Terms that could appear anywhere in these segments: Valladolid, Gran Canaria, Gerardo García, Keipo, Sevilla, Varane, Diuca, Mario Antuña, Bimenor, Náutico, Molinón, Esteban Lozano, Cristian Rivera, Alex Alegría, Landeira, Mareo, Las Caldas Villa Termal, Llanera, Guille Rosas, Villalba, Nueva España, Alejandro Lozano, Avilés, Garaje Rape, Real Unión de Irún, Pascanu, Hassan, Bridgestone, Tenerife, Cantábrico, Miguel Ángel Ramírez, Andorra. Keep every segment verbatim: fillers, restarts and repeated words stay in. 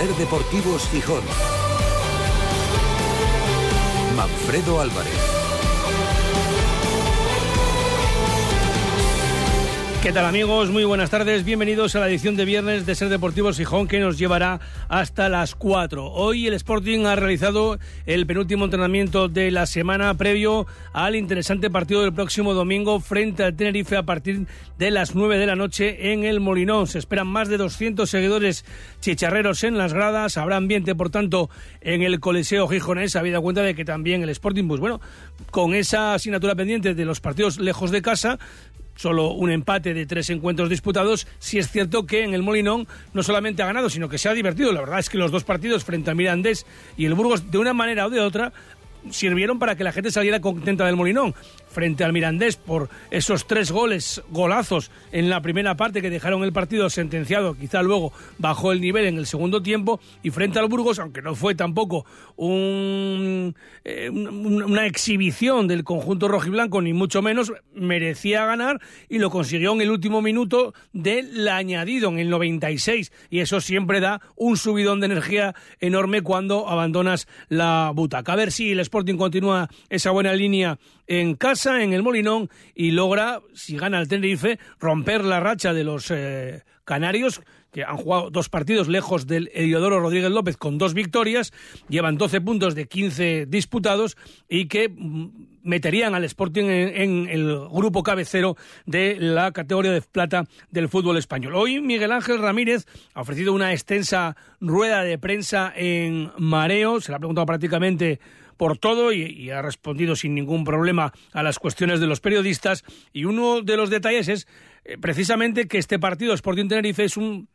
Ser Deportivos Gijón. Manfredo Álvarez. ¿Qué tal, amigos? Muy buenas tardes. Bienvenidos a la edición de viernes de Ser Deportivos Gijón, que nos llevará hasta las cuatro. Hoy el Sporting ha realizado el penúltimo entrenamiento de la semana previo al interesante partido del próximo domingo frente al Tenerife a partir de las nueve de la noche en el Molinón. Se esperan más de doscientos seguidores chicharreros en las gradas. Habrá ambiente, por tanto, en el Coliseo Gijonés, habida cuenta de que también el Sporting, pues bueno, con esa asignatura pendiente de los partidos lejos de casa, solo un empate de tres encuentros disputados. Sí es cierto que en el Molinón no solamente ha ganado, sino que se ha divertido. La verdad es que los dos partidos frente a Mirandés y el Burgos, de una manera o de otra, sirvieron para que la gente saliera contenta del Molinón. Frente al Mirandés, por esos tres goles, golazos en la primera parte que dejaron el partido sentenciado, quizá luego bajó el nivel en el segundo tiempo, y frente al Burgos, aunque no fue tampoco un, eh, una exhibición del conjunto rojiblanco, ni mucho menos, merecía ganar y lo consiguió en el último minuto del añadido, en el noventa y seis, y eso siempre da un subidón de energía enorme cuando abandonas la butaca. A ver si el Sporting continúa esa buena línea en casa, en el Molinón, y logra, si gana el Tenerife, romper la racha de los eh, canarios, que han jugado dos partidos lejos del Heliodoro Rodríguez López con dos victorias, llevan doce puntos de quince disputados, y que meterían al Sporting en, en el grupo cabecero de la categoría de plata del fútbol español. Hoy Miguel Ángel Ramírez ha ofrecido una extensa rueda de prensa en Mareo, se la ha preguntado prácticamente por todo y, y ha respondido sin ningún problema a las cuestiones de los periodistas, y uno de los detalles es eh, precisamente que este partido Sporting Tenerife es un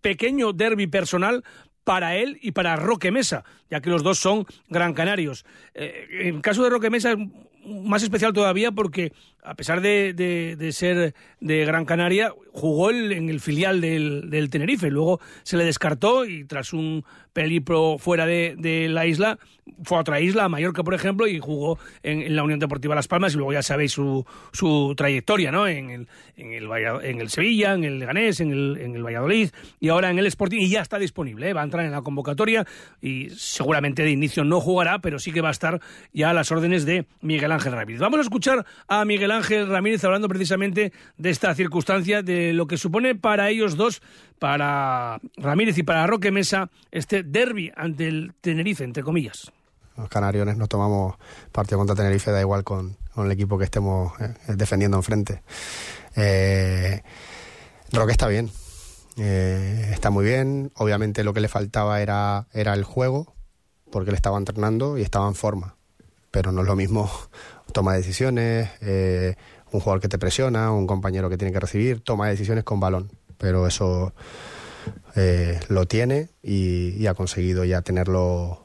pequeño derbi personal para él y para Roque Mesa, ya que los dos son gran canarios. Eh, en el caso de Roque Mesa es más especial todavía porque, a pesar de, de, de ser de Gran Canaria, jugó el, en el filial del, del Tenerife. Luego se le descartó y, tras un periplo fuera de, de la isla, fue a otra isla, a Mallorca, por ejemplo, y jugó en, en la Unión Deportiva Las Palmas, y luego ya sabéis su, su trayectoria, ¿no? En el, en, el, en el Sevilla, en el Leganés, en el, en el Valladolid, y ahora en el Sporting, y ya está disponible, ¿eh? Va a entrar en la convocatoria y seguramente de inicio no jugará, pero sí que va a estar ya a las órdenes de Miguel Ángel Ramírez. Vamos a escuchar a Miguel Ángel Ramírez hablando precisamente de esta circunstancia, de lo que supone para ellos dos, para Ramírez y para Roque Mesa, este derbi ante el Tenerife, entre comillas. Los canariones nos tomamos partido contra Tenerife, da igual con, con el equipo que estemos eh, defendiendo enfrente. Eh, Roque está bien, eh, está muy bien. Obviamente lo que le faltaba era, era el juego, porque le estaba entrenando y estaba en forma, pero no es lo mismo toma de decisiones, eh, un jugador que te presiona, un compañero que tiene que recibir, toma de decisiones con balón, pero eso eh, lo tiene y, y ha conseguido ya tenerlo,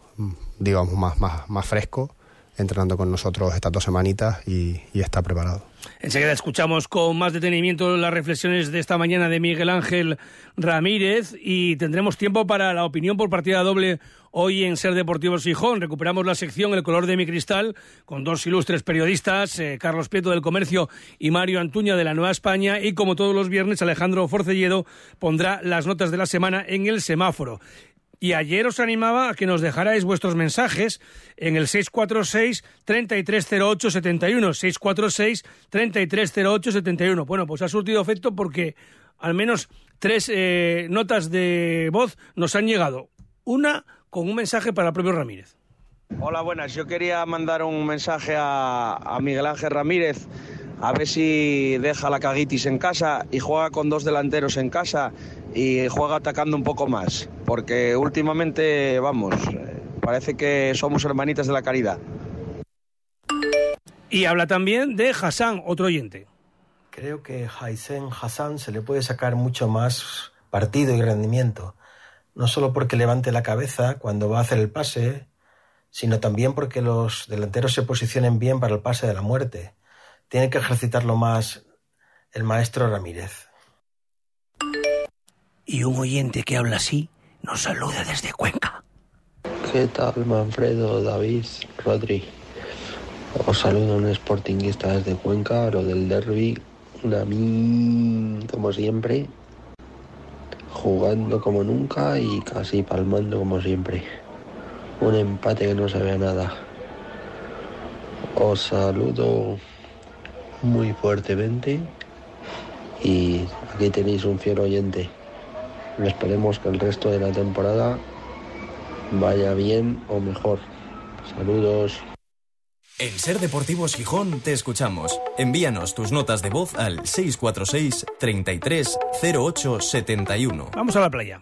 digamos, más, más, más fresco, entrenando con nosotros estas dos semanitas y, y está preparado. Enseguida escuchamos con más detenimiento las reflexiones de esta mañana de Miguel Ángel Ramírez y tendremos tiempo para la opinión por partida doble hoy en Ser Deportivos Gijón. Recuperamos la sección El color de mi cristal con dos ilustres periodistas, eh, Carlos Prieto del Comercio y Mario Antuña de la Nueva España, y como todos los viernes Alejandro Forcelledo pondrá las notas de la semana en el semáforo. Y ayer os animaba a que nos dejarais vuestros mensajes en el seis cuatro seis, tres tres cero ocho, siete uno, seis cuatro seis, tres tres cero ocho, siete uno. Bueno, pues ha surtido efecto porque al menos tres eh, notas de voz nos han llegado. Una con un mensaje para el propio Ramírez. Hola, buenas. Yo quería mandar un mensaje a, a Miguel Ángel Ramírez, a ver si deja la caguitis en casa y juega con dos delanteros en casa y juega atacando un poco más, porque últimamente, vamos, parece que somos hermanitas de la caridad. Y habla también de Hassan, otro oyente. Creo que Hassan, Hassan se le puede sacar mucho más partido y rendimiento, no solo porque levante la cabeza cuando va a hacer el pase, sino también porque los delanteros se posicionen bien para el pase de la muerte. Tiene que ejercitarlo más el maestro Ramírez. Y un oyente que habla así nos saluda desde Cuenca. ¿Qué tal, Manfredo, David, Rodri? Os saludo un sportinguista desde Cuenca, lo del derbi, una mí, como siempre. jugando como nunca y casi palmando como siempre. Un empate que no se ve nada. Os saludo muy fuertemente y aquí tenéis un fiel oyente. Esperemos que el resto de la temporada vaya bien o mejor. Saludos. En Ser Deportivos Gijón te escuchamos. Envíanos tus notas de voz al seis cuatro seis, treinta y tres, cero ocho, setenta y uno. Vamos a la playa.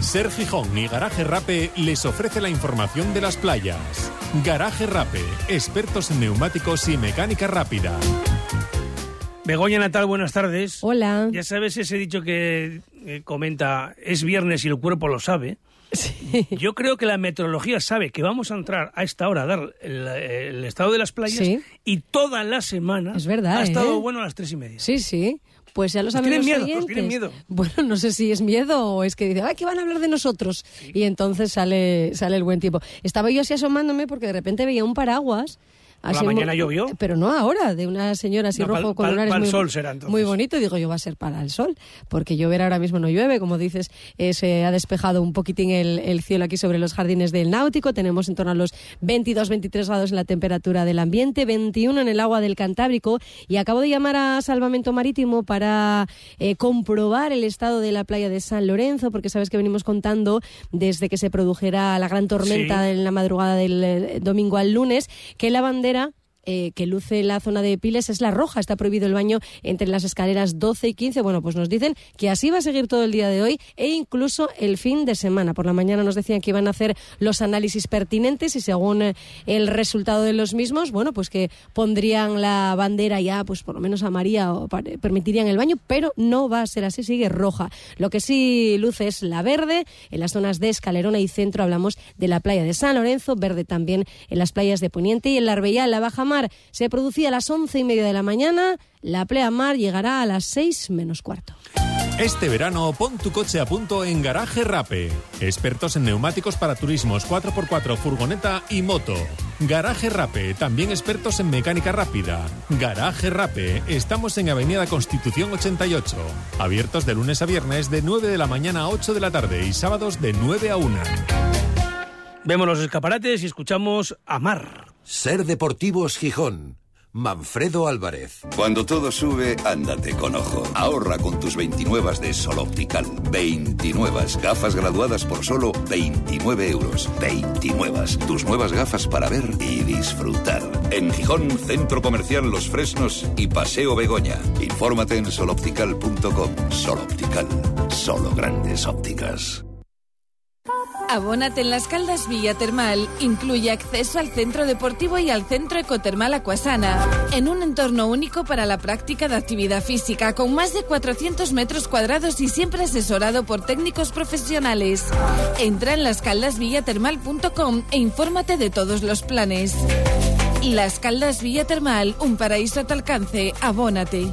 Ser Gijón y Garaje Rape les ofrece la información de las playas. Garaje Rape, expertos en neumáticos y mecánica rápida. Begoña Natal, buenas tardes. Hola. Ya sabes ese dicho que eh, comenta, es viernes y el cuerpo lo sabe. Sí. Yo creo que la meteorología sabe que vamos a entrar a esta hora a dar el, el estado de las playas, sí. Y toda la semana es verdad, ha estado ¿eh? bueno a las tres y media. Sí, sí. Pues ya lo saben los oyentes. Pues tienen miedo. Bueno, no sé si es miedo o es que dicen, ay, que van a hablar de nosotros. Sí. Y entonces sale, sale el buen tiempo. Estaba yo así asomándome porque de repente veía un paraguas. Por la mañana muy, llovió. Pero no ahora, de una señora así no, rojo con lunares muy, sol será, muy bonito. Digo yo, va a ser para el sol, porque llover ahora mismo no llueve. Como dices, eh, se ha despejado un poquitín el, el cielo aquí sobre los jardines del Náutico. Tenemos en torno a los veintidós, veintitrés grados en la temperatura del ambiente, veintiuno en el agua del Cantábrico. Y acabo de llamar a Salvamento Marítimo para eh, comprobar el estado de la playa de San Lorenzo, porque sabes que venimos contando desde que se produjera la gran tormenta, sí, en la madrugada del eh, domingo al lunes, que la bandera Eh, que luce la zona de Piles es la roja. Está prohibido el baño entre las escaleras doce y quince. Bueno, pues nos dicen que así va a seguir todo el día de hoy e incluso el fin de semana. Por la mañana nos decían que iban a hacer los análisis pertinentes y según eh, el resultado de los mismos, bueno, pues que pondrían la bandera ya, pues por lo menos amarilla, o permitirían el baño, pero no va a ser así, sigue roja. Lo que sí luce es la verde en las zonas de Escalerona y Centro. Hablamos de la playa de San Lorenzo, verde también en las playas de Poniente y en la Arbellá, la Baja Mar. Se producía a las once y media de la mañana. La pleamar llegará a las seis menos cuarto. Este verano pon tu coche a punto en Garaje Rape. Expertos en neumáticos para turismos, cuatro por cuatro, furgoneta y moto. Garaje Rape, también expertos en mecánica rápida. Garaje Rape, estamos en Avenida Constitución ochenta y ocho. Abiertos de lunes a viernes de nueve de la mañana a ocho de la tarde y sábados de nueve a una. Vemos los escaparates y escuchamos a Mar. Ser Deportivos Gijón. Manfredo Álvarez. Cuando todo sube, ándate con ojo. Ahorra con tus veintinueve de Sol Optical. veintinueve gafas graduadas por solo veintinueve euros. veintinueve. Tus nuevas gafas para ver y disfrutar. En Gijón, Centro Comercial Los Fresnos y Paseo Begoña. Infórmate en sol optical punto com. Sol Optical. Solo grandes ópticas. Abónate en Las Caldas Villa Termal. Incluye acceso al centro deportivo y al centro ecotermal Aquasana, en un entorno único para la práctica de actividad física, con más de cuatrocientos metros cuadrados y siempre asesorado por técnicos profesionales. Entra en las caldas villa termal punto com e infórmate de todos los planes. Las Caldas Villa Termal, un paraíso a tu alcance. Abónate.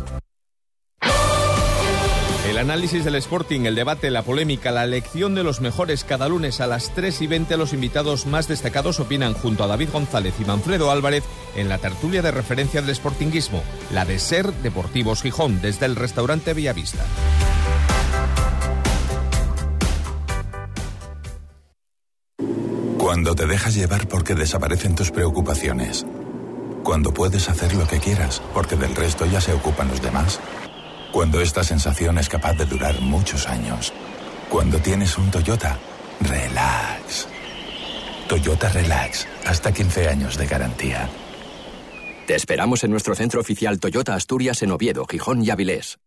El análisis del Sporting, el debate, la polémica, la elección de los mejores. Cada lunes a las tres y veinte los invitados más destacados opinan junto a David González y Manfredo Álvarez en la tertulia de referencia del sportinguismo, la de Ser Deportivos Gijón, desde el restaurante Bellavista. Cuando te dejas llevar porque desaparecen tus preocupaciones. Cuando puedes hacer lo que quieras porque del resto ya se ocupan los demás. Cuando esta sensación es capaz de durar muchos años. Cuando tienes un Toyota, relax. Toyota Relax, hasta quince años de garantía. Te esperamos en nuestro centro oficial Toyota Asturias en Oviedo, Gijón y Avilés.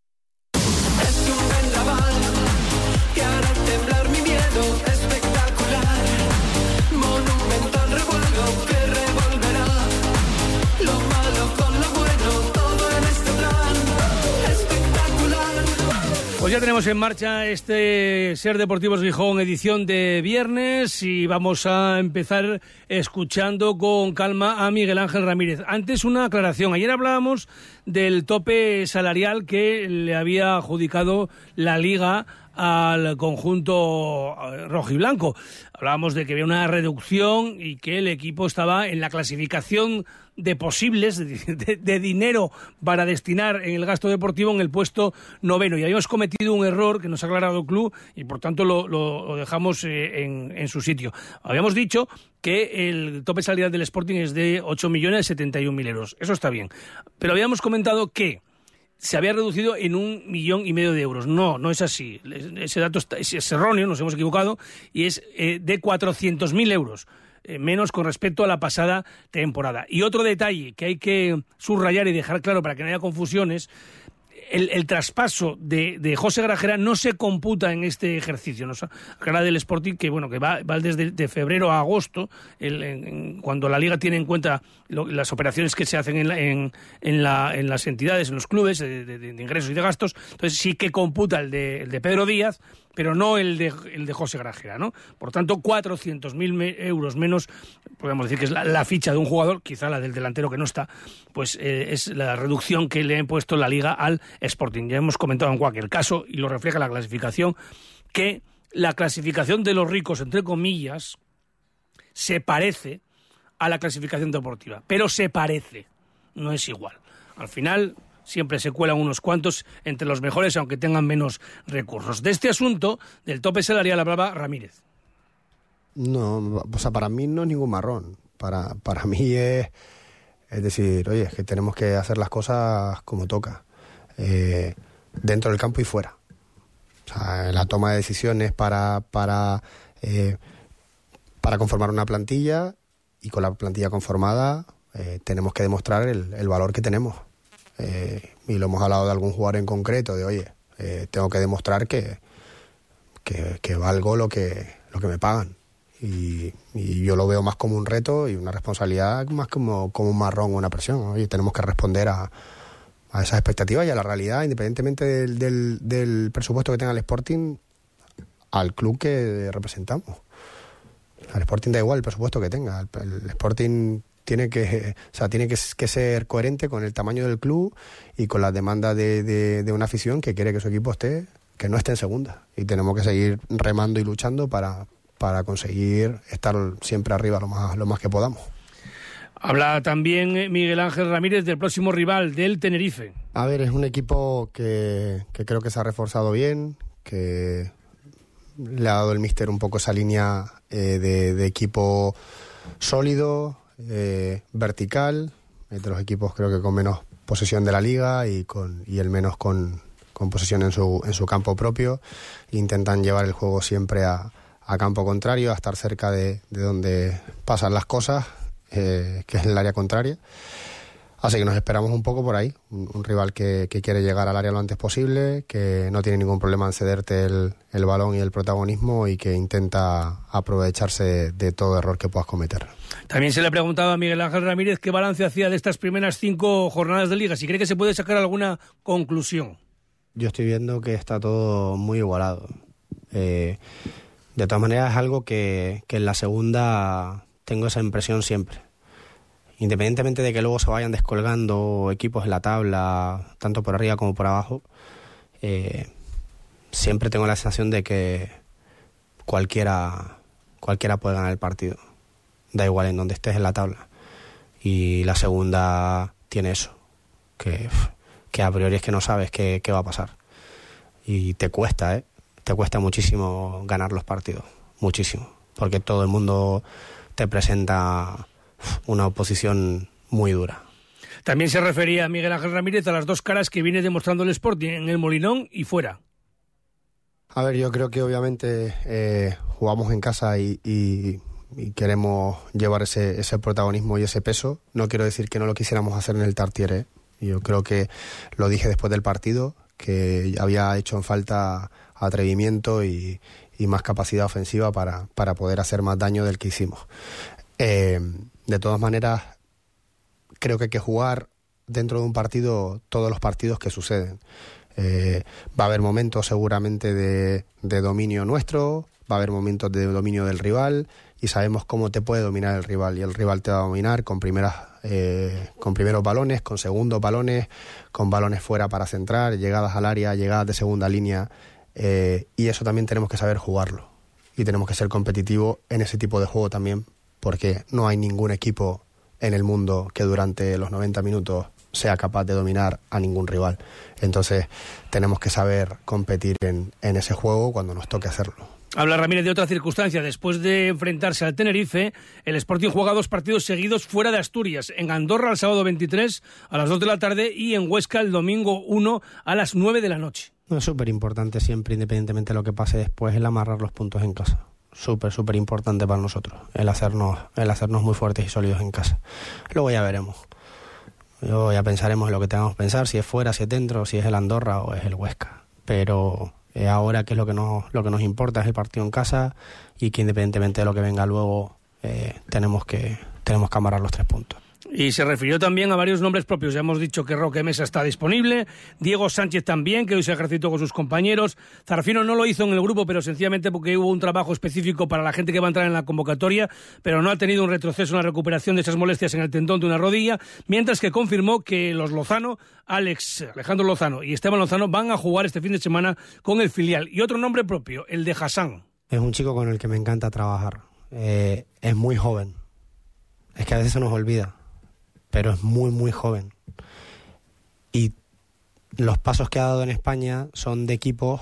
Pues ya tenemos en marcha este Ser Deportivos Gijón, edición de viernes, y vamos a empezar escuchando con calma a Miguel Ángel Ramírez. Antes, una aclaración. Ayer hablábamos del tope salarial que le había adjudicado la Liga al conjunto rojiblanco. Hablábamos de que había una reducción y que el equipo estaba en la clasificación de posibles, de, de dinero para destinar en el gasto deportivo, en el puesto noveno. Y habíamos cometido un error que nos ha aclarado el club y por tanto lo, lo, lo dejamos en, en su sitio. Habíamos dicho que el tope salarial del Sporting es de ocho millones setenta y un mil euros. Eso está bien. Pero habíamos comentado que se había reducido en un millón y medio de euros. No, no es así. Ese dato está, es erróneo, nos hemos equivocado, y es eh, de cuatrocientos mil euros, eh, menos con respecto a la pasada temporada. Y otro detalle que hay que subrayar y dejar claro para que no haya confusiones, el, el traspaso de, de José Grajera no se computa en este ejercicio. Nos agrada del Sporting que bueno que va, va desde de febrero a agosto, el, en, cuando la Liga tiene en cuenta lo, las operaciones que se hacen en, la, en, en, la, en las entidades, en los clubes, de, de, de ingresos y de gastos. Entonces sí que computa el de, el de Pedro Díaz, pero no el de, el de José Grajera, ¿no? Por tanto, cuatrocientos mil euros menos, podemos decir que es la, la ficha de un jugador, quizá la del delantero que no está, pues eh, es la reducción que le ha impuesto la Liga al Sporting. Ya hemos comentado en cualquier caso, y lo refleja la clasificación, que la clasificación de los ricos, entre comillas, se parece a la clasificación deportiva, pero se parece, no es igual. Al final siempre se cuelan unos cuantos entre los mejores, aunque tengan menos recursos. De este asunto, del tope salarial, hablaba Ramírez. No, o sea, para mí no es ningún marrón. Para, para mí es, es decir, oye, es que tenemos que hacer las cosas como toca, eh, dentro del campo y fuera. O sea, la toma de decisiones para, para, eh, para conformar una plantilla, y con la plantilla conformada eh, tenemos que demostrar el, el valor que tenemos. Eh, y lo hemos hablado de algún jugador en concreto, de oye, eh, tengo que demostrar que, que, que valgo lo que, lo que me pagan, y, y yo lo veo más como un reto y una responsabilidad, más como, como un marrón o una presión. Oye, tenemos que responder a, a esas expectativas y a la realidad, independientemente del, del, del presupuesto que tenga el Sporting, al club que representamos. Al Sporting da igual el presupuesto que tenga, el, el Sporting tiene que, o sea, tiene que, que ser coherente con el tamaño del club y con la demanda de, de, de una afición que quiere que su equipo esté, que no esté en segunda. Y tenemos que seguir remando y luchando para, para conseguir estar siempre arriba lo más, lo más que podamos. Habla también Miguel Ángel Ramírez del próximo rival, del Tenerife. A ver, es un equipo que, que creo que se ha reforzado bien, que le ha dado el míster un poco esa línea eh, de, de equipo sólido, Eh, vertical, entre los equipos creo que con menos posesión de la liga y con y el menos con, con posesión en su en su campo propio. Intentan llevar el juego siempre a, a campo contrario, a estar cerca de, de donde pasan las cosas, eh, que es el área contraria. Así que nos esperamos un poco por ahí, un, un rival que, que quiere llegar al área lo antes posible, que no tiene ningún problema en cederte el, el balón y el protagonismo, y que intenta aprovecharse de todo error que puedas cometer. También se le preguntaba a Miguel Ángel Ramírez qué balance hacía de estas primeras cinco jornadas de Liga, si cree que se puede sacar alguna conclusión. Yo estoy viendo que está todo muy igualado. Eh, de todas maneras, es algo que, que en la segunda tengo esa impresión siempre. Independientemente de que luego se vayan descolgando equipos en la tabla, tanto por arriba como por abajo, eh, siempre tengo la sensación de que cualquiera, cualquiera puede ganar el partido. Da igual en donde estés en la tabla. Y la segunda tiene eso, que, que a priori es que no sabes qué, qué va a pasar. Y te cuesta, ¿eh? Te cuesta muchísimo ganar los partidos, muchísimo. Porque todo el mundo te presenta una oposición muy dura. También se refería Miguel Ángel Ramírez a las dos caras que viene demostrando el Sporting en el Molinón y fuera. A ver, yo creo que obviamente eh, jugamos en casa y... y... y queremos llevar ese, ese protagonismo y ese peso. No quiero decir que no lo quisiéramos hacer en el Tartiere, ¿eh? Yo creo que lo dije después del partido, que había hecho en falta atrevimiento y, y más capacidad ofensiva para, para poder hacer más daño del que hicimos. Eh, de todas maneras, creo que hay que jugar dentro de un partido todos los partidos que suceden. Eh, va a haber momentos seguramente de, de dominio nuestro, va a haber momentos de dominio del rival, y sabemos cómo te puede dominar el rival, y el rival te va a dominar con primeras eh, con primeros balones, con segundos balones, con balones fuera para centrar, llegadas al área, llegadas de segunda línea, eh, y eso también tenemos que saber jugarlo y tenemos que ser competitivos en ese tipo de juego también, porque no hay ningún equipo en el mundo que durante los noventa minutos sea capaz de dominar a ningún rival. Entonces tenemos que saber competir en, en ese juego cuando nos toque hacerlo. Habla Ramírez de otra circunstancia. Después de enfrentarse al Tenerife, el Sporting juega dos partidos seguidos fuera de Asturias. En Andorra el sábado veintitrés a las dos de la tarde y en Huesca el domingo uno a las nueve de la noche. Es súper importante siempre, independientemente de lo que pase después, el amarrar los puntos en casa. Súper, súper importante para nosotros, el hacernos, el hacernos muy fuertes y sólidos en casa. Luego ya veremos. Luego ya pensaremos en lo que tengamos que pensar, si es fuera, si es dentro, si es el Andorra o es el Huesca. Pero eh, ahora que es lo que nos, lo que nos importa es el partido en casa, y que independientemente de lo que venga luego, eh, tenemos que, tenemos que amarrar los tres puntos. Y se refirió también a varios nombres propios. Ya hemos dicho que Roque Mesa está disponible, Diego Sánchez también, que hoy se ejercitó con sus compañeros. Zarfino no lo hizo en el grupo, pero sencillamente porque hubo un trabajo específico para la gente que va a entrar en la convocatoria, pero no ha tenido un retroceso en la recuperación de esas molestias en el tendón de una rodilla, mientras que confirmó que los Lozano, Alex, Alejandro Lozano y Esteban Lozano van a jugar este fin de semana con el filial. Y otro nombre propio, el de Hassan. Es un chico con el que me encanta trabajar. Eh, es muy joven. Es que a veces se nos olvida, pero es muy, muy joven. Y los pasos que ha dado en España son de equipos,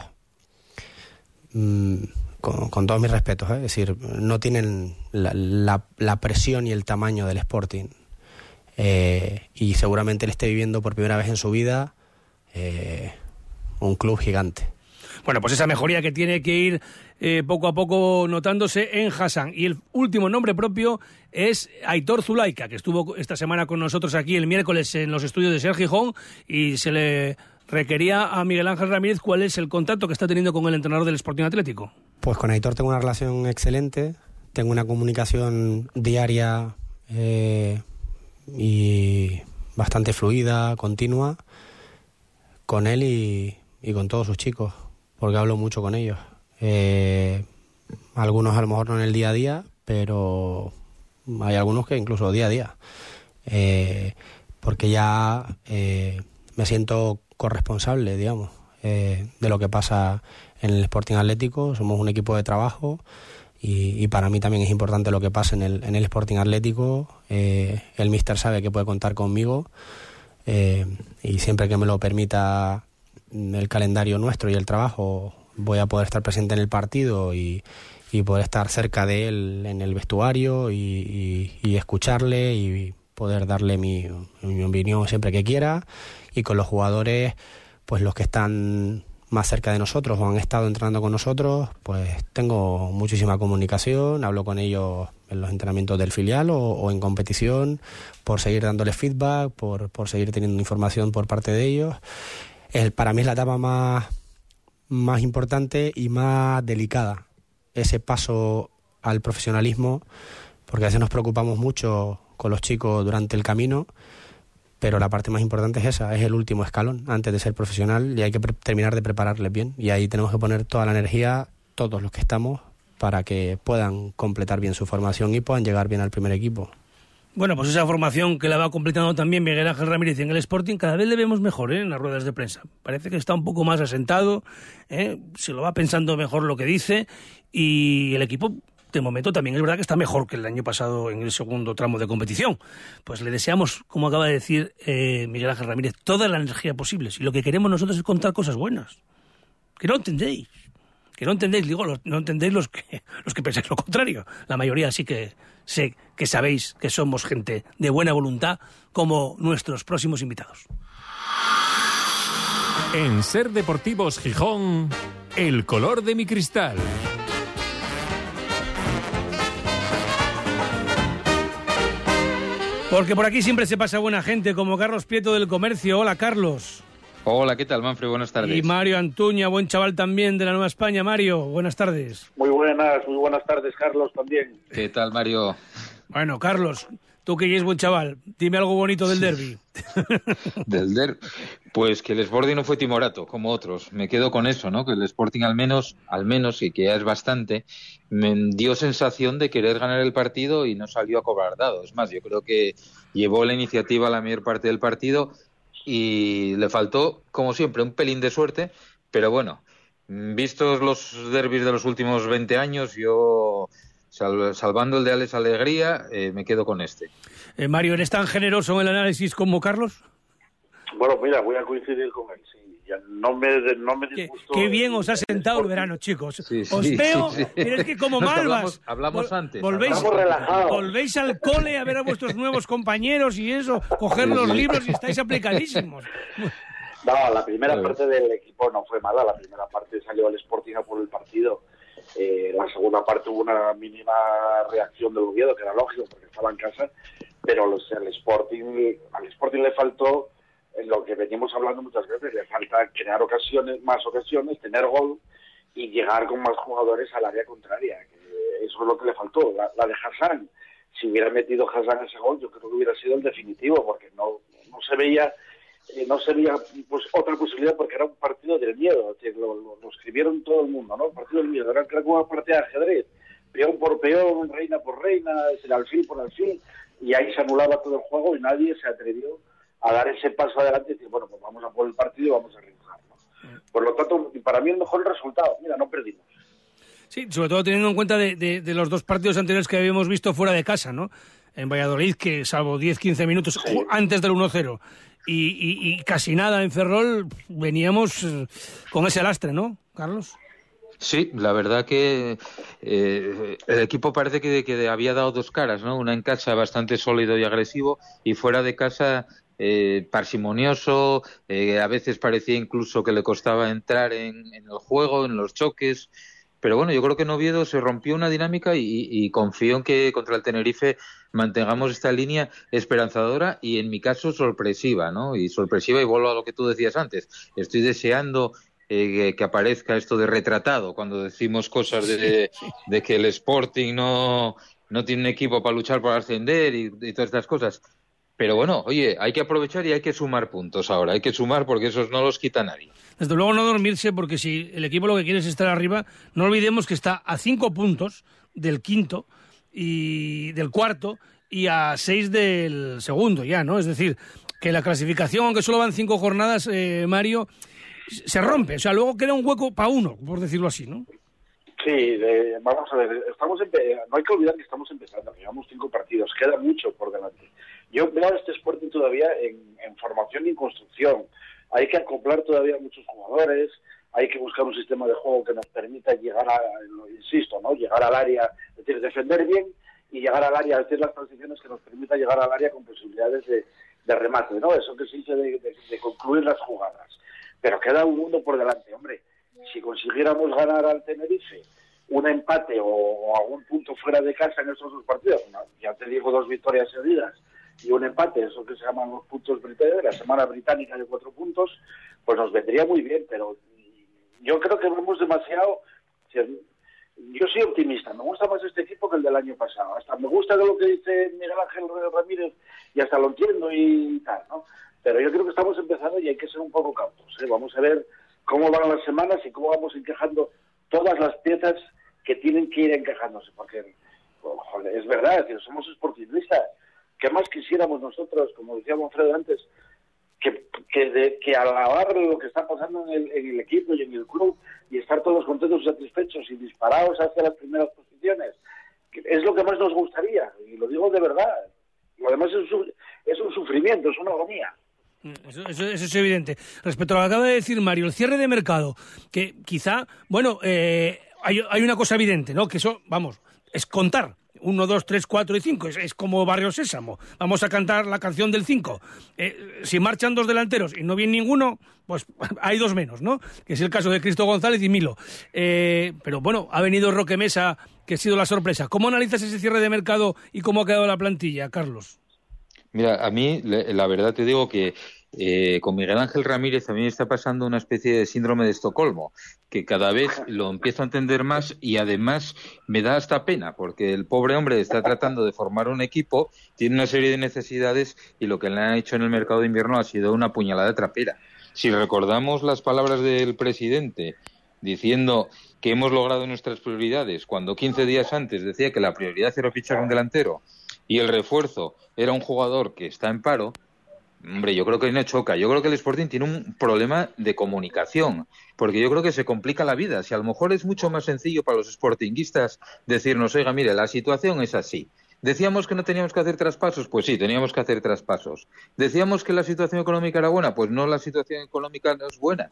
mmm, con, con todos mis respetos, ¿eh? Es decir, no tienen la, la, la presión y el tamaño del Sporting. Eh, y seguramente él esté viviendo por primera vez en su vida eh, un club gigante. Bueno, pues esa mejoría que tiene que ir eh, poco a poco notándose en Hassan. Y el último nombre propio es Aitor Zulaika, que estuvo esta semana con nosotros aquí el miércoles en los estudios de Ser Gijón, y se le requería a Miguel Ángel Ramírez cuál es el contacto que está teniendo con el entrenador del Sporting Atlético. Pues con Aitor tengo una relación excelente, tengo una comunicación diaria eh, y bastante fluida, continua, con él y, y con todos sus chicos, porque hablo mucho con ellos. Eh, algunos a lo mejor no en el día a día, pero hay algunos que incluso día a día. Eh, porque ya eh, me siento corresponsable, digamos, eh, de lo que pasa en el Sporting Atlético. Somos un equipo de trabajo y, y para mí también es importante lo que pasa en el, en el Sporting Atlético. Eh, el míster sabe que puede contar conmigo eh, y siempre que me lo permita el calendario nuestro y el trabajo, voy a poder estar presente en el partido y, y poder estar cerca de él en el vestuario y, y, y escucharle y poder darle mi, mi opinión siempre que quiera. Y con los jugadores, pues los que están más cerca de nosotros o han estado entrenando con nosotros, pues tengo muchísima comunicación, hablo con ellos en los entrenamientos del filial o, o en competición, por seguir dándoles feedback, por, por seguir teniendo información por parte de ellos. El, para mí es la etapa más, más importante y más delicada, ese paso al profesionalismo, porque a veces nos preocupamos mucho con los chicos durante el camino, pero la parte más importante es esa, es el último escalón antes de ser profesional, y hay que pre- terminar de prepararles bien, y ahí tenemos que poner toda la energía, todos los que estamos, para que puedan completar bien su formación y puedan llegar bien al primer equipo. Bueno, pues esa formación que la va completando también Miguel Ángel Ramírez en el Sporting, cada vez le vemos mejor ¿eh? en las ruedas de prensa. Parece que está un poco más asentado, ¿eh? se lo va pensando mejor lo que dice, y el equipo de momento también es verdad que está mejor que el año pasado en el segundo tramo de competición. Pues le deseamos, como acaba de decir eh, Miguel Ángel Ramírez, toda la energía posible. Si lo que queremos nosotros es contar cosas buenas, que no entendéis, que no entendéis, digo, no entendéis los que, los que pensáis lo contrario. La mayoría sí que sé que sabéis que somos gente de buena voluntad, como nuestros próximos invitados. En Ser Deportivos Gijón, el color de mi cristal. Porque por aquí siempre se pasa buena gente, como Carlos Prieto del Comercio. Hola, Carlos. Hola, ¿qué tal, Manfredo? Buenas tardes. Y Mario Antuña, buen chaval también de la Nueva España. Mario, buenas tardes. Muy buenas, muy buenas tardes, Carlos, también. ¿Qué tal, Mario? Bueno, Carlos, Tú que eres buen chaval, dime algo bonito del sí. derbi. Del derbi. Pues que el Sporting no fue timorato, como otros. Me quedo con eso, ¿no? Que el Sporting al menos, al menos, y que ya es bastante, me dio sensación de querer ganar el partido y no salió acobardado. Es más, yo creo que llevó la iniciativa a la mayor parte del partido y le faltó, como siempre, un pelín de suerte, pero bueno, vistos los derbis de los últimos veinte años, yo... salvando el de Alex Alegría, eh, me quedo con este. Eh, Mario, ¿eres tan generoso en el análisis como Carlos? Bueno, mira, voy a coincidir con él, sí. Ya no me, no me disgustó. Qué, qué bien os ha sentado el verano, chicos. Sí, sí, os veo, sí, sí. Pero es que como Nos malvas... Hablamos, hablamos vol- antes. Volvéis, hablamos volvéis al cole a ver a vuestros nuevos compañeros y eso, coger los libros y estáis aplicadísimos. No, la primera parte del equipo no fue mala. La primera parte salió al Sporting a por el partido. Eh, la segunda parte hubo una mínima reacción del Oviedo, que era lógico porque estaba en casa, pero los, el Sporting, al Sporting le faltó en lo que venimos hablando muchas veces, le falta crear ocasiones, más ocasiones, tener gol y llegar con más jugadores al área contraria, que eso es lo que le faltó. La, la de Hassan, si hubiera metido Hassan ese gol, yo creo que hubiera sido el definitivo, porque no, no se veía... Eh, no sería pues, otra posibilidad, porque era un partido del miedo, lo, lo, lo escribieron todo el mundo, ¿no? El partido del miedo, era una parte de ajedrez, peón por peón, reina por reina, el alfil por alfil, y ahí se anulaba todo el juego y nadie se atrevió a dar ese paso adelante y decir, bueno, pues vamos a por el partido y vamos a arriesgarnos. Por lo tanto, para mí el mejor resultado, mira, no perdimos. Sí, sobre todo teniendo en cuenta de, de, de los dos partidos anteriores que habíamos visto fuera de casa, ¿no? En Valladolid, que salvo diez a quince minutos sí. antes del uno cero, Y, y, y casi nada en Ferrol, veníamos con ese lastre, ¿no, Carlos? Sí, la verdad que eh, el equipo parece que, que había dado dos caras, ¿no? Una en casa bastante sólido y agresivo y fuera de casa eh, parsimonioso, eh, a veces parecía incluso que le costaba entrar en, en el juego, en los choques... Pero bueno, yo creo que en Oviedo se rompió una dinámica y, y confío en que contra el Tenerife mantengamos esta línea esperanzadora y, en mi caso, sorpresiva, ¿no? Y sorpresiva, y vuelvo a lo que tú decías antes. Estoy deseando eh, que aparezca esto de retratado, cuando decimos cosas de, de que el Sporting no, no tiene un equipo para luchar por ascender y, y todas estas cosas. Pero bueno, oye, hay que aprovechar y hay que sumar puntos ahora, hay que sumar porque esos no los quita nadie. Desde luego no dormirse, porque si el equipo lo que quiere es estar arriba, no olvidemos que está a cinco puntos del quinto y del cuarto y a seis del segundo ya, ¿no? Es decir, que la clasificación, aunque solo van cinco jornadas, eh, Mario, se rompe. O sea, luego queda un hueco para uno, por decirlo así, ¿no? Sí, eh, vamos a ver, estamos empe- no hay que olvidar que estamos empezando, llevamos cinco partidos, queda mucho por delante. Yo veo a este Sporting todavía en, en formación y en construcción. Hay que acoplar todavía muchos jugadores, hay que buscar un sistema de juego que nos permita llegar a, insisto, ¿no? Llegar al área, es decir, defender bien y llegar al área, hacer las transiciones que nos permita llegar al área con posibilidades de, de remate, ¿no? Eso que se dice de, de, de concluir las jugadas. Pero queda un mundo por delante, hombre. Si consiguiéramos ganar al Tenerife un empate o, o algún punto fuera de casa en estos dos partidos, una, ya te digo, dos victorias seguidas, y un empate, eso que se llaman los puntos británicos, la semana británica de cuatro puntos, pues nos vendría muy bien, pero yo creo que vamos demasiado... Yo soy optimista, me gusta más este equipo que el del año pasado, hasta me gusta lo que dice Miguel Ángel Ramírez, y hasta lo entiendo y tal, ¿no? Pero yo creo que estamos empezando y hay que ser un poco cautos, ¿eh? Vamos a ver cómo van las semanas y cómo vamos encajando todas las piezas que tienen que ir encajándose, porque pues, joder, es verdad, es decir, somos sportingistas. Que más quisiéramos nosotros, como decía Manfredo antes, que, que, de, que alabar lo que está pasando en el, en el equipo y en el club y estar todos contentos y satisfechos y disparados hacia las primeras posiciones. Que es lo que más nos gustaría, y lo digo de verdad. Lo demás es un, es un sufrimiento, es una agonía. Eso, eso, eso es evidente. Respecto a lo que acaba de decir Mario, el cierre de mercado, que quizá, bueno, eh, hay, hay una cosa evidente, ¿no? Que eso, vamos, es contar. Uno, dos, tres, cuatro y cinco. Es, es como Barrio Sésamo. Vamos a cantar la canción del cinco. Eh, si marchan dos delanteros y no viene ninguno, pues hay dos menos, ¿no? Que es el caso de Cristo González y Milo. Eh, pero bueno, ha venido Roque Mesa, que ha sido la sorpresa. ¿Cómo analizas ese cierre de mercado y cómo ha quedado la plantilla, Carlos? Mira, a mí, la verdad te digo que Eh, con Miguel Ángel Ramírez también está pasando una especie de síndrome de Estocolmo, que cada vez lo empiezo a entender más y además me da hasta pena, porque el pobre hombre está tratando de formar un equipo, tiene una serie de necesidades y lo que le han hecho en el mercado de invierno ha sido una puñalada trapera. Si recordamos las palabras del presidente diciendo que hemos logrado nuestras prioridades, cuando quince días antes decía que la prioridad era fichar un delantero y el refuerzo era un jugador que está en paro, hombre, yo creo que no choca. Yo creo que el Sporting tiene un problema de comunicación, porque yo creo que se complica la vida. Si a lo mejor es mucho más sencillo para los sportinguistas decirnos, oiga, mire, la situación es así. Decíamos que no teníamos que hacer traspasos, pues sí, teníamos que hacer traspasos. Decíamos que la situación económica era buena, pues no, la situación económica no es buena.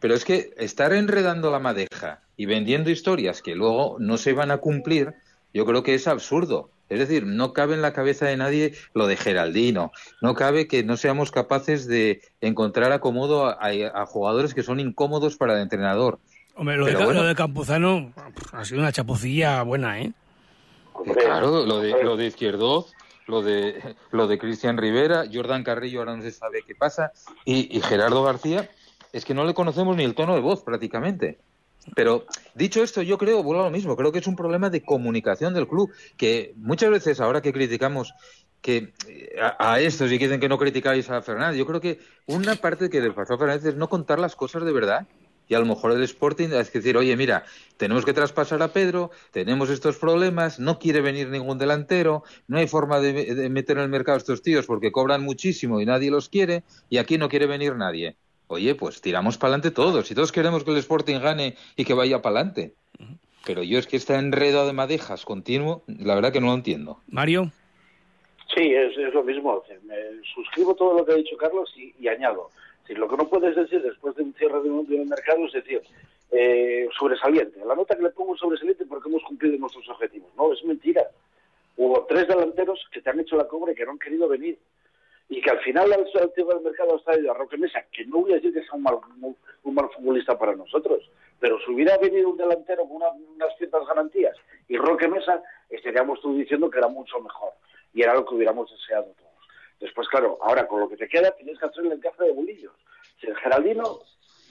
Pero es que estar enredando la madeja y vendiendo historias que luego no se van a cumplir, yo creo que es absurdo. Es decir, no cabe en la cabeza de nadie lo de Geraldino, no cabe que no seamos capaces de encontrar acomodo a, a, a jugadores que son incómodos para el entrenador. Hombre, lo, de, bueno. lo de Campuzano ha sido una chapucilla buena, ¿eh? Claro, lo de, lo de Izquierdoz, lo de, lo de Cristian Rivera, Jordan Carrillo ahora no se sabe qué pasa, y, y Gerardo García, es que no le conocemos ni el tono de voz prácticamente. Pero dicho esto, yo creo, vuelvo a lo mismo, creo que es un problema de comunicación del club, que muchas veces ahora que criticamos que a, a estos y dicen que no criticáis a Fernández, yo creo que una parte que le pasó a Fernández es no contar las cosas de verdad. Y a lo mejor el Sporting es decir, oye, mira, tenemos que traspasar a Pedro, tenemos estos problemas, no quiere venir ningún delantero, no hay forma de, de meter en el mercado a estos tíos porque cobran muchísimo y nadie los quiere, y aquí no quiere venir nadie. Oye, pues tiramos para adelante todos. Si todos queremos que el Sporting gane y que vaya para adelante. Pero yo es que está enredado de madejas continuo, la verdad que no lo entiendo. Mario. Sí, es, es lo mismo. Me suscribo todo lo que ha dicho Carlos y, y añado. Si lo que no puedes decir después de un cierre de un, de un mercado es decir, eh, sobresaliente. La nota que le pongo es sobresaliente porque hemos cumplido nuestros objetivos. No, es mentira. Hubo tres delanteros que te han hecho la cobra y que no han querido venir. Y que al final el tío del mercado ha traído a Roque Mesa, que no voy a decir que sea un mal, un mal futbolista para nosotros, pero si hubiera venido un delantero con una, unas ciertas garantías y Roque Mesa, estaríamos todos diciendo que era mucho mejor, y era lo que hubiéramos deseado todos. Después, claro, ahora con lo que te queda tienes que hacer el encaje de bolillos. Si el Geraldino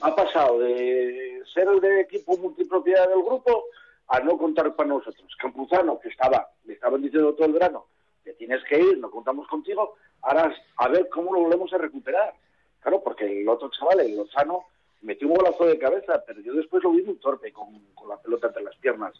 ha pasado de ser el de equipo multipropiedad del grupo a no contar para nosotros. Campuzano, que estaba, le estaban diciendo todo el verano, te tienes que ir, no contamos contigo, ahora a ver cómo lo volvemos a recuperar. Claro, porque el otro chaval, el Lozano, metió un golazo de cabeza, pero yo después lo vi muy torpe con, con la pelota entre las piernas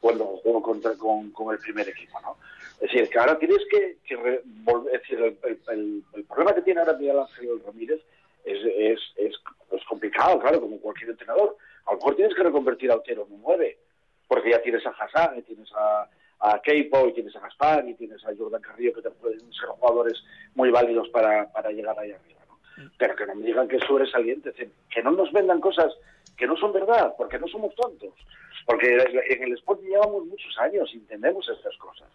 cuando jugó contra con, con el primer equipo, ¿no? Es decir, que ahora tienes que, que re, volver, es decir, el, el, el, el problema que tiene ahora Miguel Ángel Ramírez es, es, es, es complicado, claro, como cualquier entrenador. A lo mejor tienes que reconvertir a Otero en un nueve, porque ya tienes a Hassan, tienes a... a Keipo, y tienes a Gaspar, y tienes a Jordan Carrillo, que te pueden ser jugadores muy válidos para, para llegar ahí arriba, ¿no? Pero que no me digan que es sobresaliente, que no nos vendan cosas que no son verdad, porque no somos tontos, porque en el sport llevamos muchos años y entendemos estas cosas.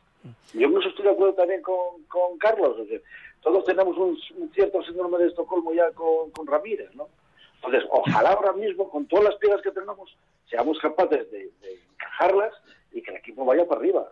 Yo incluso estoy de acuerdo también con, con Carlos, es decir, todos tenemos un, un cierto síndrome de Estocolmo ya con, con Ramírez, ¿no? Entonces, ojalá ahora mismo, con todas las piedras que tenemos, seamos capaces de, de encajarlas y que el equipo vaya para arriba.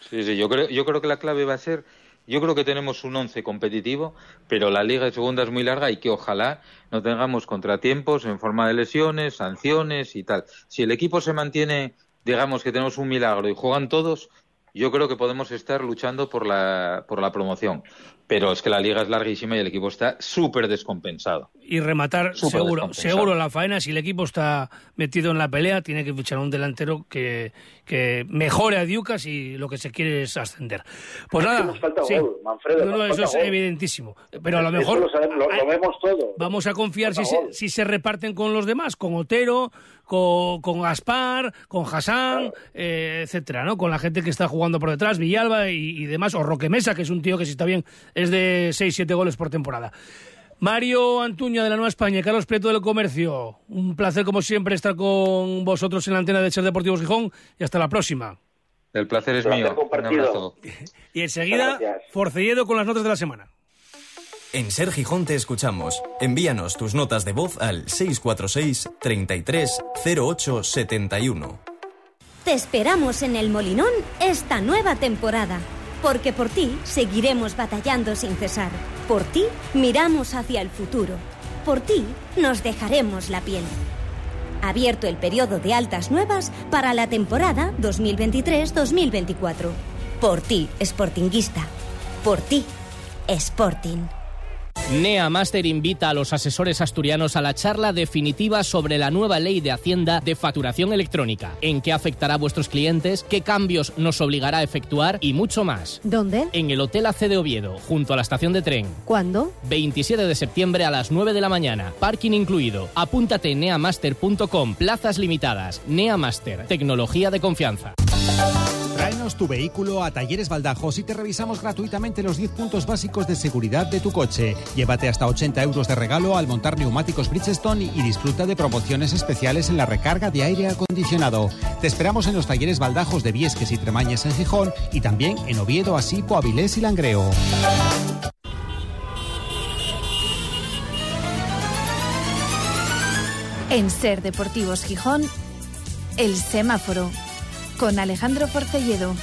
Sí, sí, yo creo, yo creo que la clave va a ser, yo creo que tenemos un once competitivo, pero la Liga de Segunda es muy larga y que ojalá no tengamos contratiempos en forma de lesiones, sanciones y tal. Si el equipo se mantiene, digamos que tenemos un milagro y juegan todos, yo creo que podemos estar luchando por la, por la promoción. Pero es que la liga es larguísima y el equipo está súper descompensado. Y rematar súper seguro seguro la faena, si el equipo está metido en la pelea, tiene que fichar a un delantero que, que mejore a Diucas y lo que se quiere es ascender. Pues nada, nos falta sí, gol, Manfredo, no, nos eso falta es gol. Evidentísimo. Pero a lo mejor lo, sabemos, lo, lo vemos todo. Vamos a confiar si se, si se reparten con los demás, con Otero, con, con Gaspar, con Hassan, claro. eh, etcétera, ¿no? Con la gente que está jugando por detrás, Villalba y, y demás, o Roque Mesa, que es un tío que si está bien es de seis siete goles por temporada. Mario Antuña de la Nueva España, Carlos Prieto del Comercio, un placer como siempre estar con vosotros en la antena de Ser Deportivos Gijón y hasta la próxima. El placer es el placer mío. Compartido. Y enseguida, Forcelledo con las notas de la semana. En Ser Gijón te escuchamos. Envíanos tus notas de voz al seis cuatro seis, treinta y tres, cero ocho, setenta y uno. Te esperamos en el Molinón esta nueva temporada, porque por ti seguiremos batallando sin cesar. Por ti miramos hacia el futuro. Por ti nos dejaremos la piel. Abierto el periodo de altas nuevas para la temporada dos mil veintitrés dos mil veinticuatro. Por ti, sportinguista. Por ti, Sporting. NEA Master invita a los asesores asturianos a la charla definitiva sobre la nueva ley de Hacienda de facturación electrónica. En qué afectará a vuestros clientes, qué cambios nos obligará a efectuar y mucho más. ¿Dónde? En el Hotel A C de Oviedo, junto a la estación de tren. ¿Cuándo? veintisiete de septiembre a las nueve de la mañana. Parking incluido. Apúntate en neamaster punto com. Plazas limitadas. NEA Master. Tecnología de confianza. Tráenos tu vehículo a Talleres Baldajos y te revisamos gratuitamente los diez puntos básicos de seguridad de tu coche. Llévate hasta ochenta euros de regalo al montar neumáticos Bridgestone y disfruta de promociones especiales en la recarga de aire acondicionado. Te esperamos en los Talleres Baldajos de Viesques y Tremañes en Gijón y también en Oviedo, Asipo, Avilés y Langreo. En Ser Deportivos Gijón, el semáforo. Con Alejandro Forcelledo.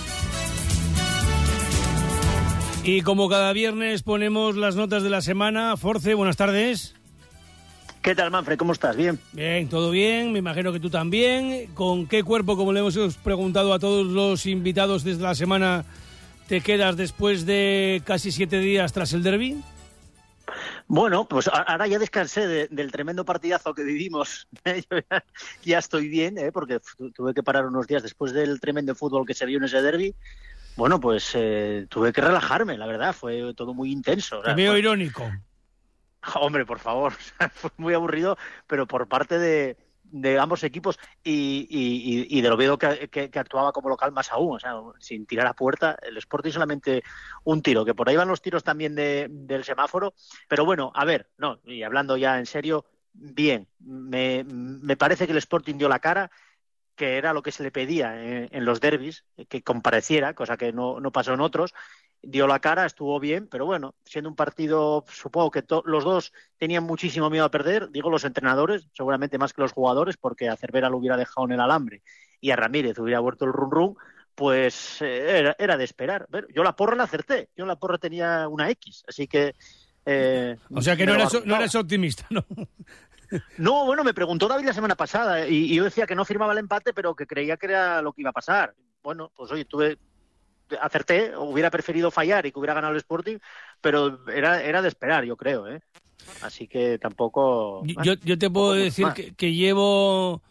Y como cada viernes ponemos las notas de la semana. Force, buenas tardes. ¿Qué tal, Manfred? ¿Cómo estás? ¿Bien? Bien, todo bien. Me imagino que tú también. ¿Con qué cuerpo, como le hemos preguntado a todos los invitados desde la semana, te quedas después de casi siete días tras el derbi? Bueno, pues ahora ya descansé de, del tremendo partidazo que vivimos. Yo ya, ya estoy bien, ¿eh? Porque tuve que parar unos días después del tremendo fútbol que se vio en ese derbi. Bueno, pues eh, tuve que relajarme, la verdad. Fue todo muy intenso. Te veo irónico. Hombre, por favor. Fue muy aburrido, pero por parte de, de ambos equipos y, y, y del Oviedo que, que, que actuaba como local más aún. O sea, sin tirar a puerta, el Sporting solamente un tiro, que por ahí van los tiros también de, del semáforo. Pero bueno, a ver, no, y hablando ya en serio, bien, me, me parece que el Sporting dio la cara, que era lo que se le pedía en, en los derbis, que compareciera, cosa que no, no pasó en otros. Dio la cara, estuvo bien, pero bueno, siendo un partido, supongo que to- los dos tenían muchísimo miedo a perder, digo los entrenadores, seguramente más que los jugadores, porque a Cervera lo hubiera dejado en el alambre y a Ramírez hubiera vuelto el run-run, pues eh, era, era de esperar. Pero yo la porra la acerté, yo la porra tenía una X, así que... Eh, o sea que no eres, no eres optimista, ¿no? No, bueno, me preguntó David la semana pasada y, y yo decía que no firmaba el empate, pero que creía que era lo que iba a pasar. Bueno, pues oye, tuve... acerté, hubiera preferido fallar y que hubiera ganado el Sporting, pero era, era de esperar, yo creo, ¿eh? Así que tampoco... Yo, yo, yo te puedo decir que, que llevo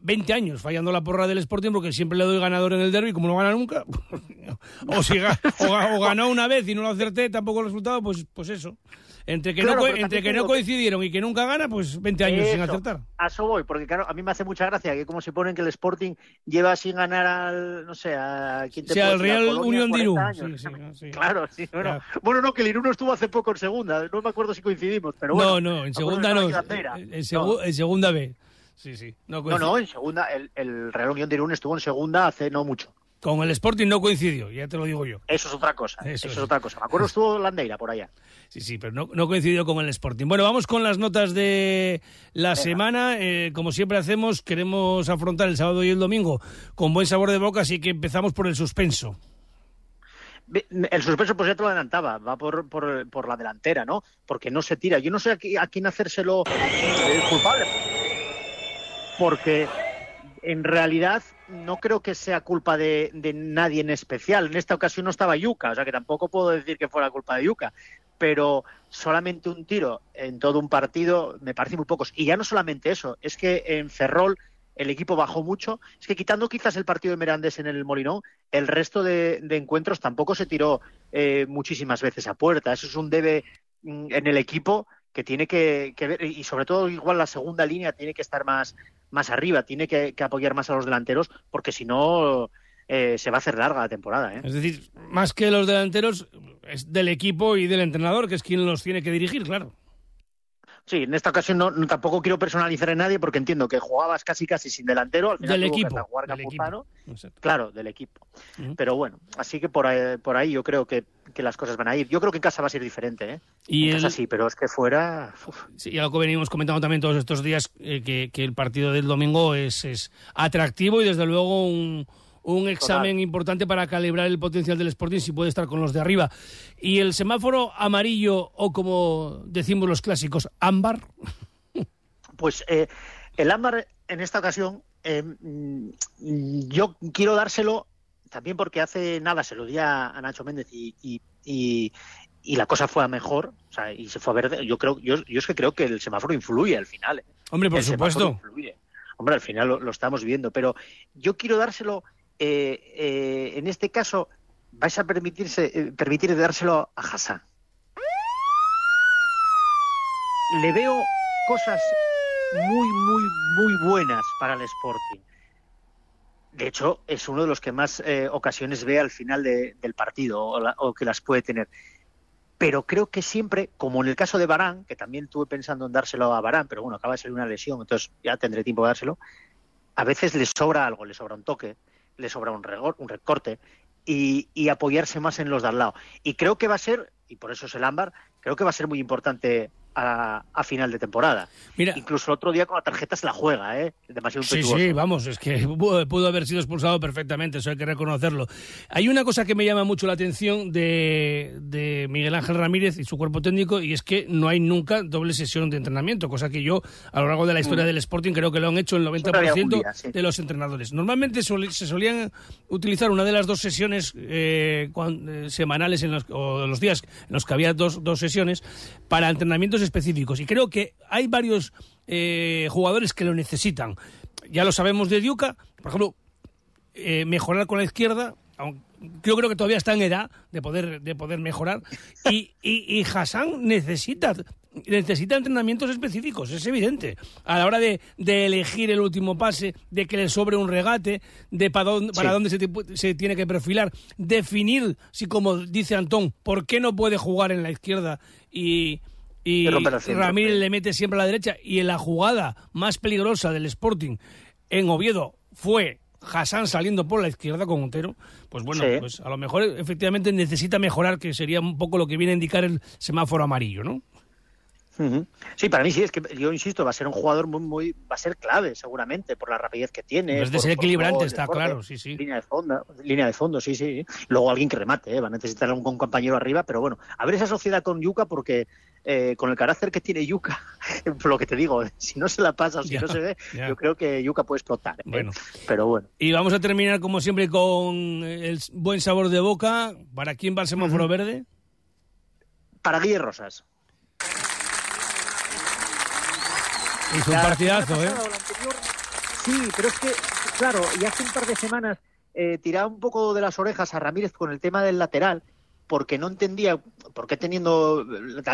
veinte años fallando la porra del Sporting porque siempre le doy ganador en el derbi, como no gana nunca, o, si, o, o ganó una vez y no lo acerté, tampoco el resultado, pues, pues eso. Entre que, claro, no, entre que no coincidieron y que nunca gana, pues veinte años eso, sin acertar. A eso voy, porque claro, a mí me hace mucha gracia que como se ponen que el Sporting lleva sin ganar al, no sé, a... ¿quién te o sea, al Real Unión de Irún. Sí, sí, sí. Claro, sí. Bueno, claro. Bueno, no, que el Irún estuvo hace poco en segunda, no me acuerdo si coincidimos, pero bueno. No, no, en segunda no, en, en, segu, no. en segunda B. Sí, sí. No, no, no, en segunda, el, el Real Unión de Irún estuvo en segunda hace no mucho. Con el Sporting no coincidió, ya te lo digo yo. Eso es otra cosa, eso, eso es otra cosa. Me acuerdo estuvo Landeira por allá. Sí, sí, pero no, no coincidió con el Sporting. Bueno, vamos con las notas de la Venga. semana. Eh, como siempre hacemos, queremos afrontar el sábado y el domingo con buen sabor de boca, así que empezamos por el suspenso. El suspenso, pues ya te lo adelantaba, va por, por, por la delantera, ¿no? Porque no se tira. Yo no sé a quién hacérselo el culpable. Porque... en realidad, no creo que sea culpa de, de nadie en especial. En esta ocasión no estaba Yuka, o sea que tampoco puedo decir que fuera culpa de Yuka. Pero solamente un tiro en todo un partido me parece muy pocos. Y ya no solamente eso, es que en Ferrol el equipo bajó mucho. Es que quitando quizás el partido de Mirandés en el Molinón, el resto de, de encuentros tampoco se tiró eh, muchísimas veces a puerta. Eso es un debe en el equipo que tiene que, que ver. Y sobre todo igual la segunda línea tiene que estar más... más arriba, tiene que, que apoyar más a los delanteros porque si no eh, se va a hacer larga la temporada, ¿eh? Es decir, más que los delanteros es del equipo y del entrenador, que es quien los tiene que dirigir, claro. Sí, en esta ocasión no, no tampoco quiero personalizar en nadie porque entiendo que jugabas casi casi sin delantero, al final del tuvo equipo, que jugar Campuzano, claro, del equipo. Uh-huh. Pero bueno, así que por ahí, por ahí yo creo que, que las cosas van a ir. Yo creo que en casa va a ser diferente, ¿eh? Y en el... casa sí, pero es que fuera... Uf. Sí, y algo que venimos comentando también todos estos días, eh, que, que el partido del domingo es, es atractivo y desde luego un... un examen Total. importante para calibrar el potencial del Sporting, si puede estar con los de arriba. ¿Y el semáforo amarillo, o como decimos los clásicos, ámbar? Pues eh, el ámbar en esta ocasión, eh, yo quiero dárselo también porque hace nada se lo di a, a Nacho Méndez y, y, y, y la cosa fue a mejor, o sea, y se fue a verde. Yo creo, yo, yo es que creo que el semáforo influye al final. Eh. Hombre, por el supuesto. Hombre, al final lo, lo estamos viendo, pero yo quiero dárselo, eh, eh, en este caso, vais a permitirse eh, permitir dárselo a Hassan. Le veo cosas muy, muy, muy buenas para el Sporting. De hecho, es uno de los que más eh, ocasiones ve al final de, del partido, o, la, o que las puede tener. Pero creo que siempre, como en el caso de Varane, que también estuve pensando en dárselo a Varane, pero bueno, acaba de salir una lesión, entonces ya tendré tiempo de dárselo, a veces le sobra algo, le sobra un toque, le sobra un, regor, un recorte, y, y apoyarse más en los de al lado. Y creo que va a ser, y por eso es el ámbar, creo que va a ser muy importante a, a final de temporada. Mira, incluso el otro día con la tarjeta se la juega, ¿eh? Demasiado sí, impetuoso. Sí, vamos, es que pudo haber sido expulsado perfectamente, eso hay que reconocerlo. Hay una cosa que me llama mucho la atención de, de Miguel Ángel Ramírez y su cuerpo técnico, y es que no hay nunca doble sesión de entrenamiento, cosa que yo, a lo largo de la historia mm. del Sporting, creo que lo han hecho el noventa por ciento día, sí. de los entrenadores. Normalmente se solían utilizar una de las dos sesiones eh, semanales en los, o los días en los que había dos, dos sesiones para entrenamientos específicos, y creo que hay varios eh, jugadores que lo necesitan. Ya lo sabemos de Diuca, por ejemplo, eh, mejorar con la izquierda, aunque yo creo que todavía está en edad de poder de poder mejorar, y, y, y Hassan necesita necesita entrenamientos específicos, es evidente, a la hora de, de elegir el último pase, de que le sobre un regate, de para dónde, para sí. dónde se, te, se tiene que perfilar, definir si, como dice Antón, por qué no puede jugar en la izquierda y... Y Ramírez le mete siempre a la derecha. Y en la jugada más peligrosa del Sporting en Oviedo fue Hassan saliendo por la izquierda con Otero. Pues bueno, sí. pues a lo mejor efectivamente necesita mejorar, que sería un poco lo que viene a indicar el semáforo amarillo, ¿no? Uh-huh. Sí, para mí sí, es que yo insisto, va a ser un jugador muy, muy va a ser clave seguramente por la rapidez que tiene. Es de ser equilibrante, está claro, sí, sí. Línea de fondo, línea de fondo, sí, sí. Luego alguien que remate, ¿eh? Va a necesitar un, un compañero arriba, pero bueno, a ver esa sociedad con Yuka, porque eh, con el carácter que tiene Yuka, por lo que te digo, si no se la pasa, o si ya, no se ve, ya. yo creo que Yuka puede explotar. ¿eh? Bueno, pero bueno. Y vamos a terminar como siempre con el buen sabor de boca. ¿Para quién va el semáforo uh-huh. verde? Para Guille Rosas. Hizo un partidazo, pasada, ¿eh? Anterior, sí, pero es que, claro, y hace un par de semanas eh, tiraba un poco de las orejas a Ramírez con el tema del lateral, porque no entendía por qué teniendo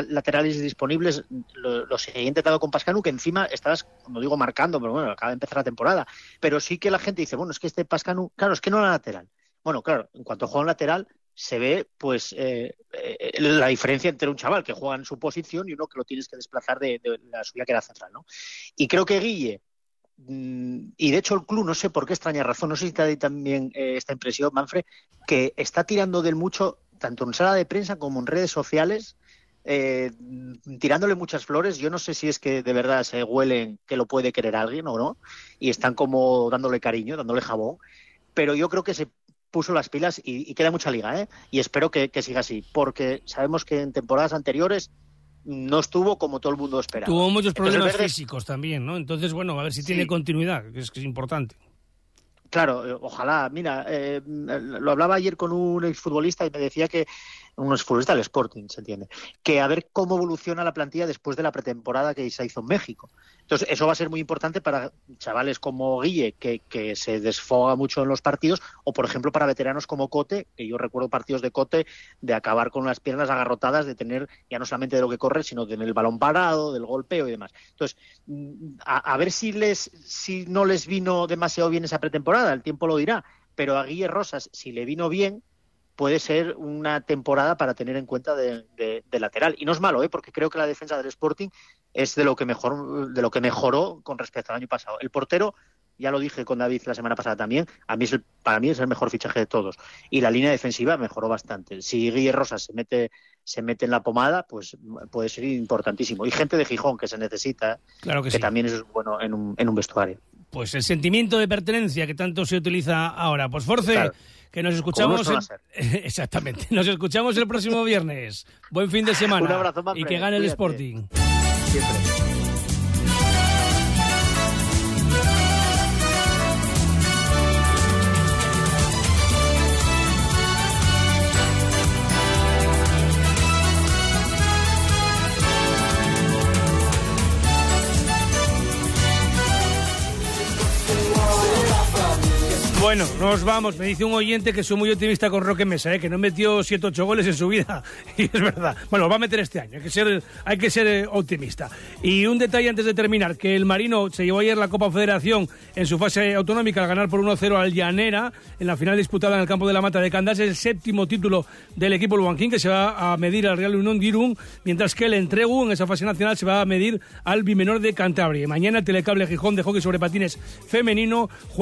laterales disponibles lo, lo seguía intentado con Pascanu, que encima estabas, no digo marcando, pero bueno, acaba de empezar la temporada. Pero sí que la gente dice, bueno, es que este Pascanu, claro, es que no era lateral. Bueno, claro, en cuanto juega un lateral se ve pues eh, eh, la diferencia entre un chaval que juega en su posición y uno que lo tienes que desplazar de, de la suya que era central, ¿no? Y creo que Guille, mmm, y de hecho el club, no sé por qué extraña razón, no sé si te da también eh, esta impresión, Manfred, que está tirando del mucho, tanto en sala de prensa como en redes sociales, eh, tirándole muchas flores. Yo no sé si es que de verdad se huelen que lo puede querer alguien o no, y están como dándole cariño, dándole jabón, pero yo creo que se puso las pilas y, y queda mucha liga, ¿eh? Y espero que, que siga así, porque sabemos que en temporadas anteriores no estuvo como todo el mundo esperaba. Tuvo muchos problemas Entonces, verde... físicos también, ¿no? Entonces, bueno, a ver si sí. tiene continuidad, que es, que es importante. Claro, ojalá. Mira, eh, lo hablaba ayer con un exfutbolista y me decía que, un exfutbolista del Sporting, se entiende, que a ver cómo evoluciona la plantilla después de la pretemporada que se hizo en México. Entonces, eso va a ser muy importante para chavales como Guille, que, que se desfoga mucho en los partidos, o, por ejemplo, para veteranos como Cote, que yo recuerdo partidos de Cote de acabar con las piernas agarrotadas, de tener ya no solamente de lo que corre, sino del balón parado, del golpeo y demás. Entonces, a, a ver si, les, si no les vino demasiado bien esa pretemporada. El tiempo lo dirá, pero a Guille Rosas, si le vino bien, puede ser una temporada para tener en cuenta de, de, de lateral. Y no es malo, ¿eh? Porque creo que la defensa del Sporting es de lo que mejor, de lo que mejoró con respecto al año pasado. El portero, ya lo dije con David la semana pasada también, a mí es el, para mí es el mejor fichaje de todos. Y la línea defensiva mejoró bastante. Si Guille Rosas se mete, se mete en la pomada, pues puede ser importantísimo. Y gente de Gijón que se necesita, claro que, que sí. también es bueno en un, en un vestuario. pues el sentimiento de pertenencia que tanto se utiliza ahora. Pues Force, claro, que nos escuchamos el... exactamente, nos escuchamos el próximo viernes. Buen fin de semana. Un abrazo, Manfred, y que gane el Sporting. Siempre. Bueno, nos vamos. Me dice un oyente que soy muy optimista con Roque Mesa, ¿eh? Que no metió siete u ocho goles en su vida. Y es verdad. Bueno, va a meter este año. Hay que ser, hay que ser optimista. Y un detalle antes de terminar, que el Marino se llevó ayer la Copa Federación en su fase autonómica al ganar por uno cero al Llanera, en la final disputada en el campo de la Mata de Candás, el séptimo título del equipo luanquín, que se va a medir al Real Unión de Irún, mientras que el Entregu en esa fase nacional se va a medir al Bimenor de Cantabria. Mañana Telecable Gijón de hockey sobre patines femenino